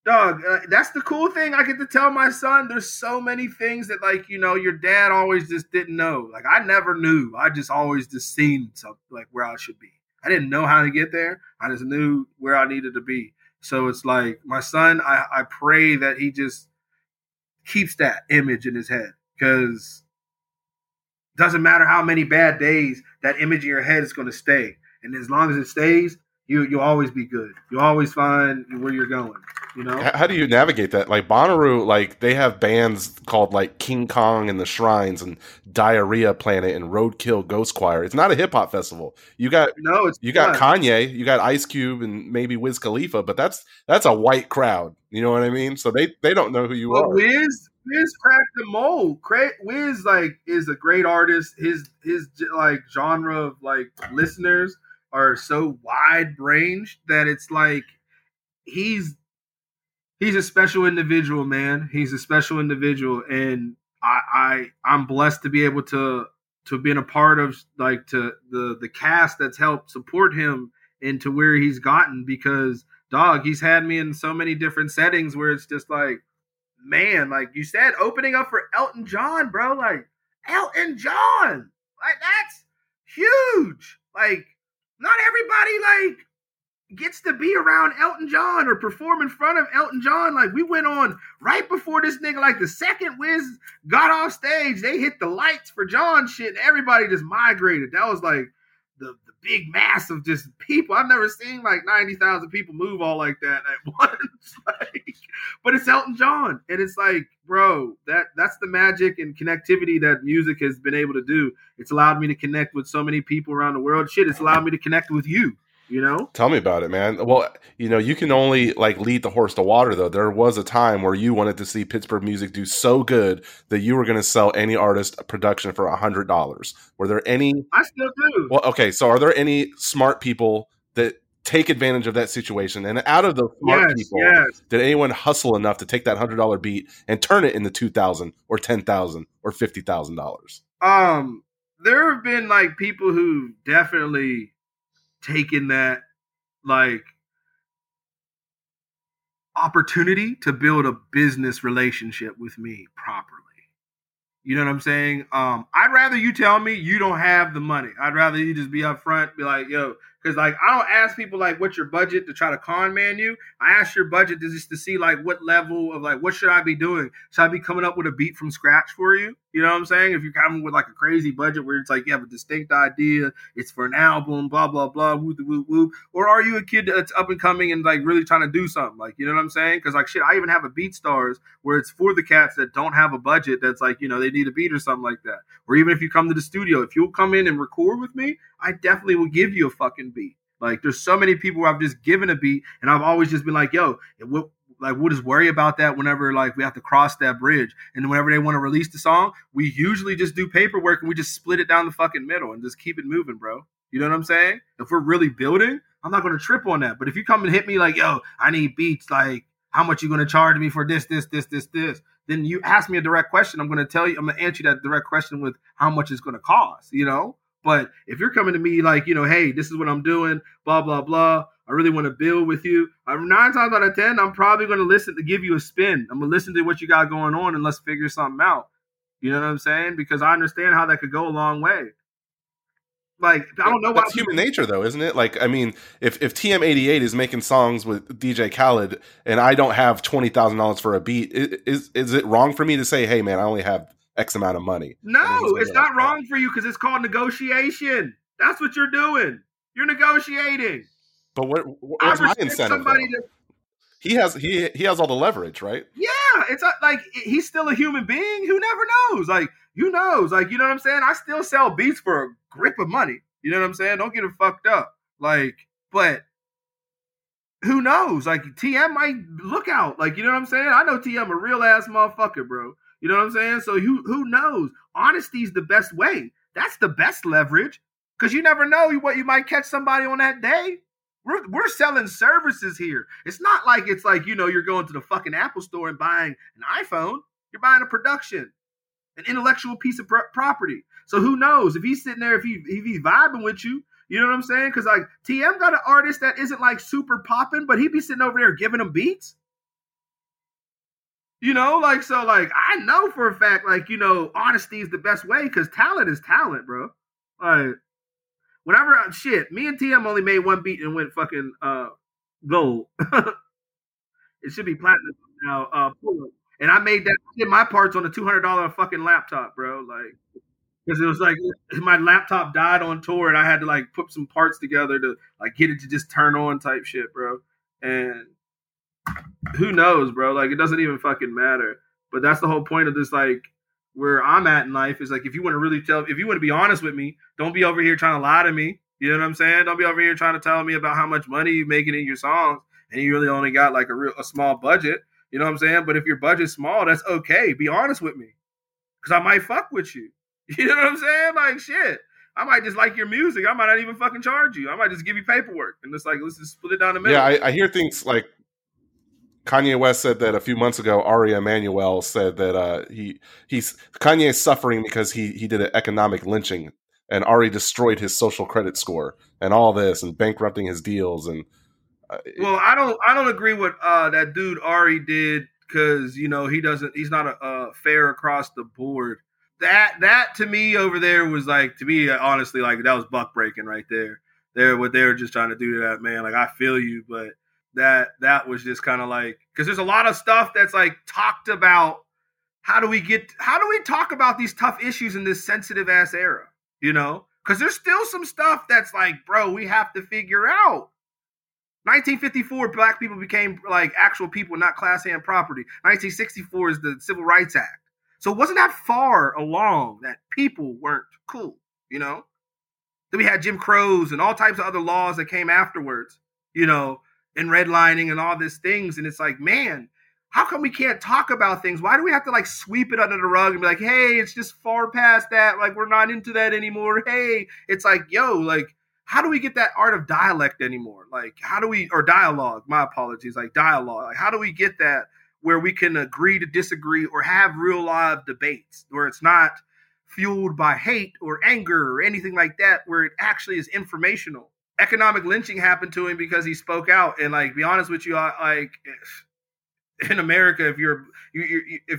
dog. That's the cool thing I get to tell my son. There's so many things that like you know your dad always just didn't know. Like I never knew. I just always just seen something like where I should be. I didn't know how to get there. I just knew where I needed to be. So it's like my son, I pray that he just keeps that image in his head, because it doesn't matter how many bad days, that image in your head is going to stay. And as long as it stays, you'll always be good. You'll always find where you're going. You know? How do you navigate that? Like Bonnaroo, like they have bands called like King Kong and the Shrines and Diarrhea Planet and Roadkill Ghost Choir. It's not a hip hop festival. You got Kanye, you got Ice Cube and maybe Wiz Khalifa, but that's a white crowd. You know what I mean? So they don't know who you are. Wiz cracked the mold. Wiz like is a great artist. His like genre of like listeners are so wide ranged that it's like he's a special individual, man. He's a special individual, and I'm blessed to be able to been a part of like to the cast that's helped support him into where he's gotten, because dog, he's had me in so many different settings where it's just like, man, like you said, opening up for Elton John, bro, like Elton John, like that's huge. Like not everybody like gets to be around Elton John or perform in front of Elton John. Like we went on right before this nigga, like the second Wiz got off stage, they hit the lights for John shit and everybody just migrated. That was like the big mass of just people. I've never seen like 90,000 people move all like that at once. Like, but it's Elton John. And it's like, bro, that's the magic and connectivity that music has been able to do. It's allowed me to connect with so many people around the world. Shit, it's allowed me to connect with you. You know, tell me about it, man. Well, you know, you can only like lead the horse to water, though. There was a time where you wanted to see Pittsburgh music do so good that you were going to sell any artist a production for $100. Were there any? I still do. Well, okay. So, are there any smart people that take advantage of that situation? And out of those smart people, did anyone hustle enough to take that $100 beat and turn it into $2,000 or $10,000 or $50,000? There have been like people who definitely taking that like opportunity to build a business relationship with me properly. You know what I'm saying? I'd rather you tell me you don't have the money. I'd rather you just be upfront, be like, yo, because like I don't ask people like what's your budget to try to con man you. I ask your budget just to see like what level of like what should I be doing? Should I be coming up with a beat from scratch for you? You know what I'm saying? If you're coming with like a crazy budget where it's like you have a distinct idea, it's for an album, blah, blah, blah, woo, woo, woo. Or are you a kid that's up and coming and like really trying to do something? Like, you know what I'm saying? Because like shit, I even have a Beat Stars where it's for the cats that don't have a budget that's like, you know, they need a beat or something like that. Or even if you come to the studio, if you'll come in and record with me, I definitely will give you a fucking beat. Like there's so many people where I've just given a beat and I've always just been like, yo, we'll just worry about that whenever like we have to cross that bridge. And whenever they want to release the song, we usually just do paperwork and we just split it down the fucking middle and just keep it moving, bro. You know what I'm saying? If we're really building, I'm not going to trip on that. But if you come and hit me like, yo, I need beats, like how much you going to charge me for this, then you ask me a direct question. I'm going to answer that direct question with how much it's going to cost, you know? But if you're coming to me like, you know, hey, this is what I'm doing, blah, blah, blah, I really want to build with you, 9 times out of 10, I'm probably going to listen to give you a spin. I'm going to listen to what you got going on and let's figure something out. You know what I'm saying? Because I understand how that could go a long way. Like, I don't know why. That's human nature, though, isn't it? Like, I mean, if TM88 is making songs with DJ Khaled and I don't have $20,000 for a beat, is it wrong for me to say, hey, man, I only have X amount of money? No, it's not wrong for you because it's called negotiation. That's what you're doing. You're negotiating. But where's my incentive? He has all the leverage, right? Yeah, it's like he's still a human being who never knows. Like, who knows? Like, you know what I'm saying? I still sell beats for a grip of money. You know what I'm saying? Don't get it fucked up. Like, but who knows? Like, TM might look out. Like, you know what I'm saying? I know TM a real ass motherfucker, bro. You know what I'm saying? So who knows? Honesty is the best way. That's the best leverage because you never know what you might catch somebody on that day. We're selling services here. It's not like it's like, you know, you're going to the fucking Apple store and buying an iPhone. You're buying a production, an intellectual piece of property. So who knows if he's sitting there, if he's vibing with you, you know what I'm saying? Because like TM got an artist that isn't like super popping, but he'd be sitting over there giving them beats. You know, like, so like, I know for a fact, like, you know, honesty is the best way because talent is talent, bro. Like, whenever me and TM only made one beat and went fucking gold. It should be platinum now. And I made that shit, my parts on a $200 fucking laptop, bro. Like, because it was like my laptop died on tour, and I had to like put some parts together to like get it to just turn on type shit, bro. And who knows, bro? Like, it doesn't even fucking matter. But that's the whole point of this, like, where I'm at in life is like, if you want to really if you want to be honest with me, don't be over here trying to lie to me. You know what I'm saying? Don't be over here trying to tell me about how much money you're making in your songs and you really only got like a small budget. You know what I'm saying? But if your budget's small, that's okay. Be honest with me because I might fuck with you. You know what I'm saying? Like, shit, I might just like your music. I might not even fucking charge you. I might just give you paperwork and just like, let's just split it down the middle. Yeah, I hear things like Kanye West said that a few months ago. Ari Emanuel said that Kanye's suffering because he did an economic lynching, and Ari destroyed his social credit score and all this, and bankrupting his deals. And well, I don't agree with that dude Ari did, because you know he's not a fair across the board. That to me over there was like, to me honestly, like that was buck breaking right there. What they were just trying to do to that man. Like, I feel you, but. That was just kind of like, because there's a lot of stuff that's like talked about. How do we talk about these tough issues in this sensitive ass era? You know, because there's still some stuff that's like, bro, we have to figure out. 1954, black people became like actual people, not class A and property. 1964 is the Civil Rights Act. So it wasn't that far along that people weren't cool, you know? Then we had Jim Crow's and all types of other laws that came afterwards, you know, and redlining and all these things. And it's like, man, how come we can't talk about things? Why do we have to like sweep it under the rug and be like, hey, it's just far past that. Like, we're not into that anymore. Hey, it's like, yo, like, how do we get that art of dialect anymore? Like, how do we, or dialogue, my apologies, like dialogue. Like, how do we get that where we can agree to disagree or have real live debates where it's not fueled by hate or anger or anything like that, where it actually is informational? Economic lynching happened to him because he spoke out, and like, be honest with you, like in America, if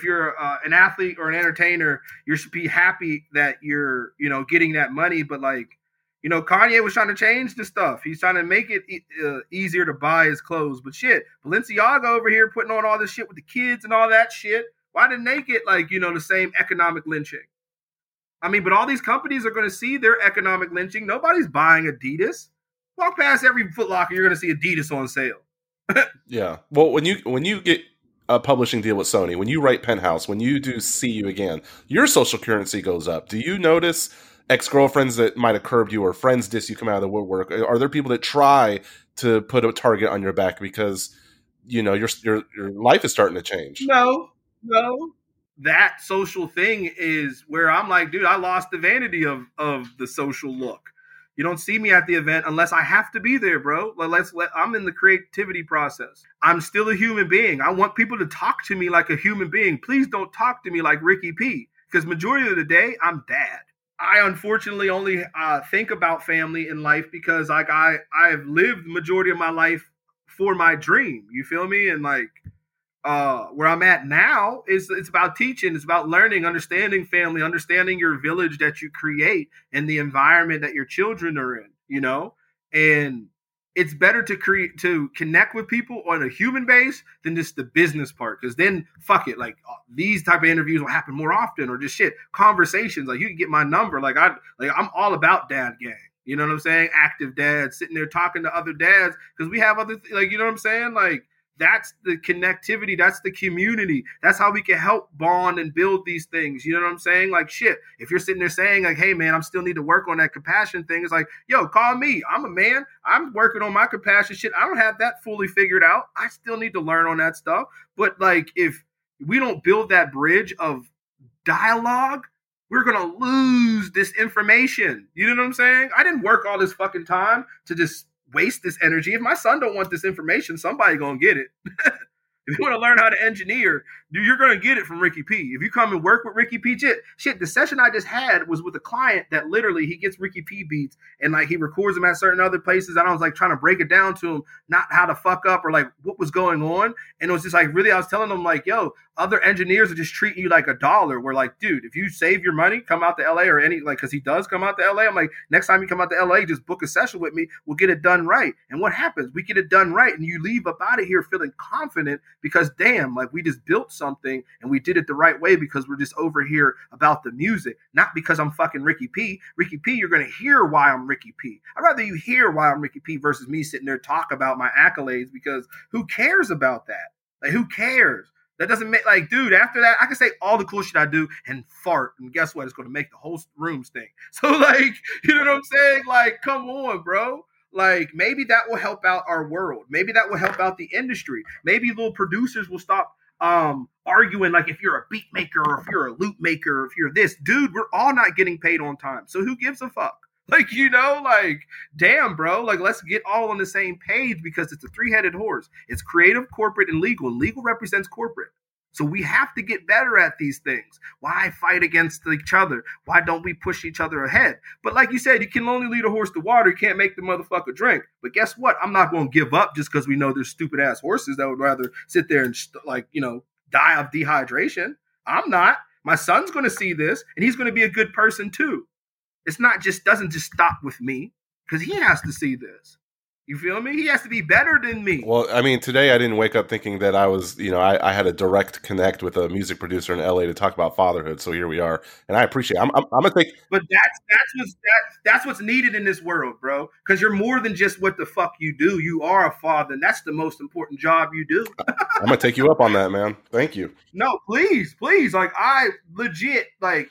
you're an athlete or an entertainer, you should be happy that you're, you know, getting that money. But like, you know, Kanye was trying to change the stuff. He's trying to make it easier to buy his clothes. But shit, Balenciaga over here putting on all this shit with the kids and all that shit. Why didn't they get like, you know, the same economic lynching? I mean, but all these companies are going to see their economic lynching. Nobody's buying Adidas. Walk past every Foot Locker, you're going to see Adidas on sale. Yeah. Well, when you get a publishing deal with Sony, when you write Penthouse, when you do See You Again, your social currency goes up. Do you notice ex-girlfriends that might have curbed you or friends diss you come out of the woodwork? Are there people that try to put a target on your back because, you know, your life is starting to change? No. That social thing is where I'm like, dude, I lost the vanity of the social look. You don't see me at the event unless I have to be there, bro. I'm in the creativity process. I'm still a human being. I want people to talk to me like a human being. Please don't talk to me like Ricky P, because majority of the day, I'm dad. I unfortunately only think about family in life because like I've lived the majority of my life for my dream. You feel me? And like where I'm at now is it's about teaching. It's about learning, understanding family, understanding your village that you create and the environment that your children are in, you know, and it's better to connect with people on a human base than just the business part. Cause then fuck it. Like these type of interviews will happen more often or just shit conversations. Like you can get my number. Like I'm all about dad gang. You know what I'm saying? Active dads sitting there talking to other dads. Cause we have other, like, you know what I'm saying? Like, that's the connectivity. That's the community. That's how we can help bond and build these things. You know what I'm saying? Like, shit, if you're sitting there saying like, hey man, I'm still need to work on that compassion thing. It's like, yo, call me. I'm a man. I'm working on my compassion shit. I don't have that fully figured out. I still need to learn on that stuff. But like, if we don't build that bridge of dialogue, we're going to lose this information. You know what I'm saying? I didn't work all this fucking time to just waste this energy. If my son don't want this information, somebody gonna get it. If you want to learn how to engineer, you're going to get it from Ricky P. If you come and work with Ricky P, shit, the session I just had was with a client that literally he gets Ricky P beats and like he records them at certain other places. And I was like trying to break it down to him, not how to fuck up or like what was going on. And it was just like, really, I was telling him like, yo, other engineers are just treating you like a dollar. We're like, dude, if you save your money, come out to LA or any, like, cause he does come out to LA. I'm like, next time you come out to LA, just book a session with me. We'll get it done right. And what happens? We get it done right. And you leave up out of here feeling confident. Because damn, like we just built something and we did it the right way because we're just over here about the music, not because I'm fucking Ricky P. Ricky P, you're going to hear why I'm Ricky P. I'd rather you hear why I'm Ricky P versus me sitting there talk about my accolades, because who cares about that? Like, who cares? That doesn't make, like, dude, after that, I can say all the cool shit I do and fart. And guess what? It's going to make the whole room stink. So like, you know what I'm saying? Like, come on, bro. Like, maybe that will help out our world. Maybe that will help out the industry. Maybe little producers will stop arguing, like, if you're a beat maker or if you're a loop maker, or if you're this. Dude, we're all not getting paid on time. So who gives a fuck? Like, you know, like, damn, bro. Like, let's get all on the same page because it's a three-headed horse. It's creative, corporate, and legal. And legal represents corporate. So we have to get better at these things. Why fight against each other? Why don't we push each other ahead? But like you said, you can only lead a horse to water. You can't make the motherfucker drink. But guess what? I'm not going to give up just because we know there's stupid ass horses that would rather sit there and die of dehydration. I'm not. My son's going to see this and he's going to be a good person too. It's not just, doesn't just stop with me, because he has to see this. You feel me? He has to be better than me. Well, I mean, today I didn't wake up thinking that I was, I had a direct connect with a music producer in LA to talk about fatherhood. So here we are, and I appreciate it. I'm gonna think, but that's what's needed in this world, bro. Because you're more than just what the fuck you do. You are a father, and that's the most important job you do. I'm gonna take you up on that, man. Thank you. No, please. Like, I legit like.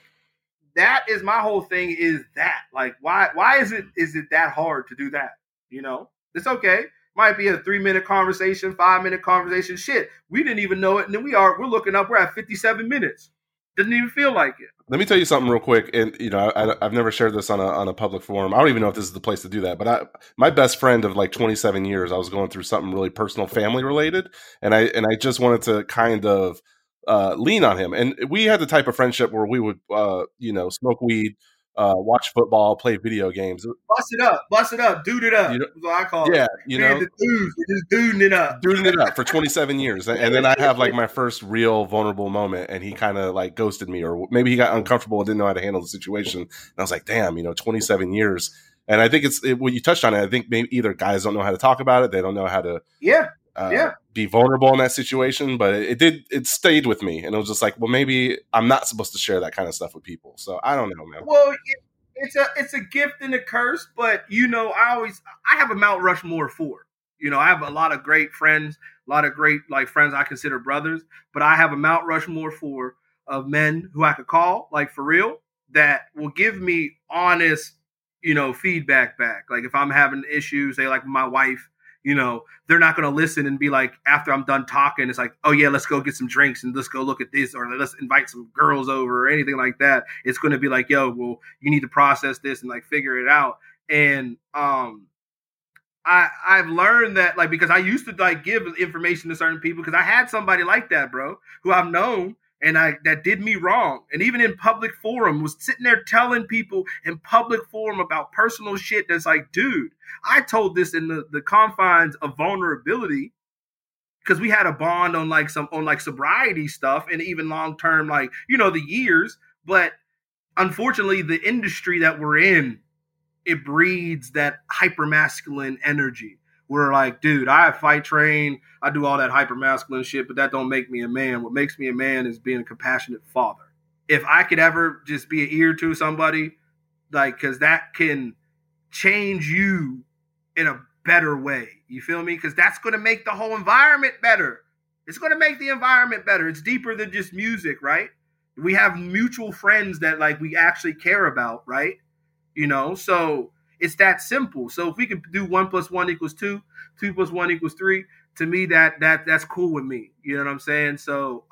That is my whole thing. Is that like why is it that hard to do that? You know. It's okay. Might be a 3-minute conversation, 5-minute conversation. Shit, we didn't even know it. And then we're looking up. We're at 57 minutes. Doesn't even feel like it. Let me tell you something real quick. And, I've never shared this on a public forum. I don't even know if this is the place to do that. But my best friend of like 27 years, I was going through something really personal, family related. And I just wanted to kind of lean on him. And we had the type of friendship where we would, smoke weed, watch football, play video games. Bust it up, dude it up. That's what I call it. Yeah, just duding it up. Duding it up for 27 years. And then I have like my first real vulnerable moment, and he kind of like ghosted me, or maybe he got uncomfortable and didn't know how to handle the situation. And I was like, damn, 27 years. And I think when you touched on it, I think maybe either guys don't know how to talk about it. They don't know how to be vulnerable in that situation. But it stayed with me, and it was just like, well, maybe I'm not supposed to share that kind of stuff with people. So I don't know, man. Well, it's a gift and a curse, but I have a Mount Rushmore for. I have a lot of great friends, a lot of great like friends I consider brothers, but I have a Mount Rushmore for of men who I could call, like for real, that will give me honest, feedback back. Like if I'm having issues, say like my wife. They're not going to listen and be like, after I'm done talking, it's like, oh yeah, let's go get some drinks and let's go look at this, or let's invite some girls over or anything like that. It's going to be like, yo, well, you need to process this and like figure it out. And I've learned that, like, because I used to like give information to certain people because I had somebody like that, bro, who I've known. And that did me wrong. And even in public forum, was sitting there telling people in public forum about personal shit. That's like, dude, I told this in the confines of vulnerability, because we had a bond on like sobriety stuff and even long term, like, the years. But unfortunately, the industry that we're in, it breeds that hypermasculine energy. We're like, dude, I fight train. I do all that hypermasculine shit, but that don't make me a man. What makes me a man is being a compassionate father. If I could ever just be an ear to somebody, like, because that can change you in a better way. You feel me? Because that's going to make the whole environment better. It's going to make the environment better. It's deeper than just music, right? We have mutual friends that, like, we actually care about, right? So... it's that simple. So if we could do 1 + 1 = 2, 2 + 1 = 3, to me that's cool with me. You know what I'm saying? So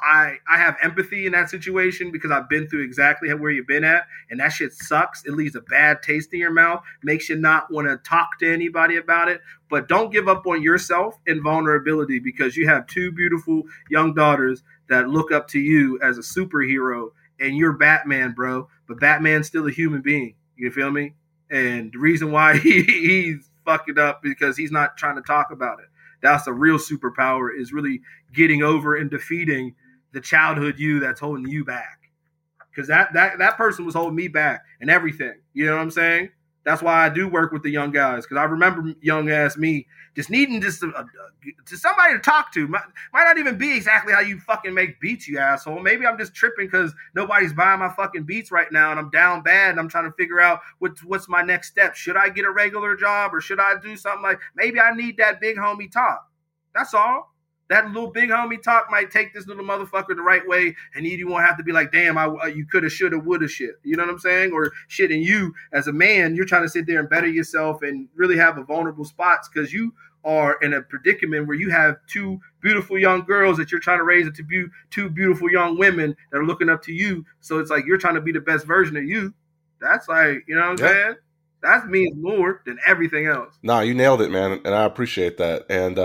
I have empathy in that situation because I've been through exactly where you've been at, and that shit sucks. It leaves a bad taste in your mouth, makes you not want to talk to anybody about it. But don't give up on yourself and vulnerability, because you have two beautiful young daughters that look up to you as a superhero, and you're Batman, bro. But Batman's still a human being. You feel me? And the reason why he's fucking up because he's not trying to talk about it. That's a real superpower, is really getting over and defeating the childhood you that's holding you back. Because that person was holding me back and everything. You know what I'm saying? That's why I do work with the young guys, because I remember young ass me just needing just somebody to talk to. Might not even be exactly how you fucking make beats, you asshole. Maybe I'm just tripping because nobody's buying my fucking beats right now, and I'm down bad, and I'm trying to figure out what's my next step. Should I get a regular job, or should I do something like, maybe I need that big homie talk. That's all. That little big homie talk might take this little motherfucker the right way, and you won't have to be like, damn, you coulda, shoulda, woulda shit. You know what I'm saying? Or shit, and you, as a man, you're trying to sit there and better yourself and really have a vulnerable spots, because you are in a predicament where you have two beautiful young girls that you're trying to raise into two beautiful young women that are looking up to you. So it's like you're trying to be the best version of you. That's like, you know what I'm saying? That means more than everything else. Nah, you nailed it, man, and I appreciate that. And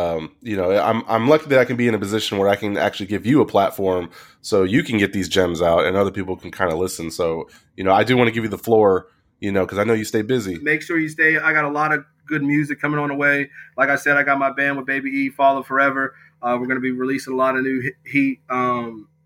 you know, I'm lucky that I can be in a position where I can actually give you a platform so you can get these gems out and other people can kind of listen. So, you know, I do want to give you the floor, you know, because I know you stay busy. Make sure you stay. I got a lot of good music coming on the way. Like I said, I got my band with Baby E, Follow Forever. We're going to be releasing a lot of new heat.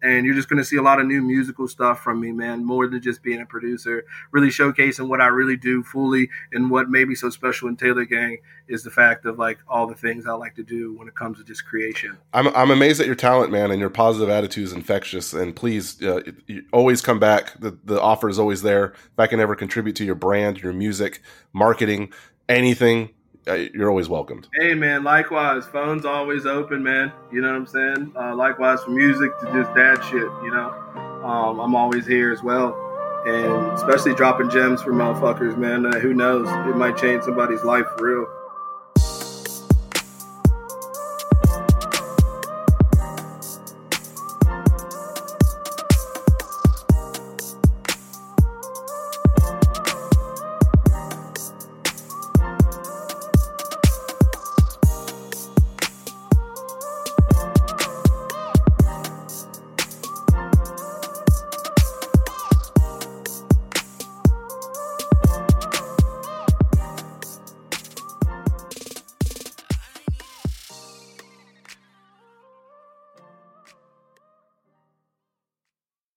And you're just going to see a lot of new musical stuff from me, man, more than just being a producer, really showcasing what I really do fully. And what made me so special in Taylor Gang is the fact of like all the things I like to do when it comes to just creation. I'm amazed at your talent, man, and your positive attitude is infectious. And please you always come back. The offer is always there. If I can ever contribute to your brand, your music, marketing, anything, you're always welcomed. Hey, man, likewise. Phone's always open, man. You know what I'm saying? Likewise, from music to just dad shit, you know? I'm always here as well. And especially dropping gems for motherfuckers, man. Who knows? It might change somebody's life for real.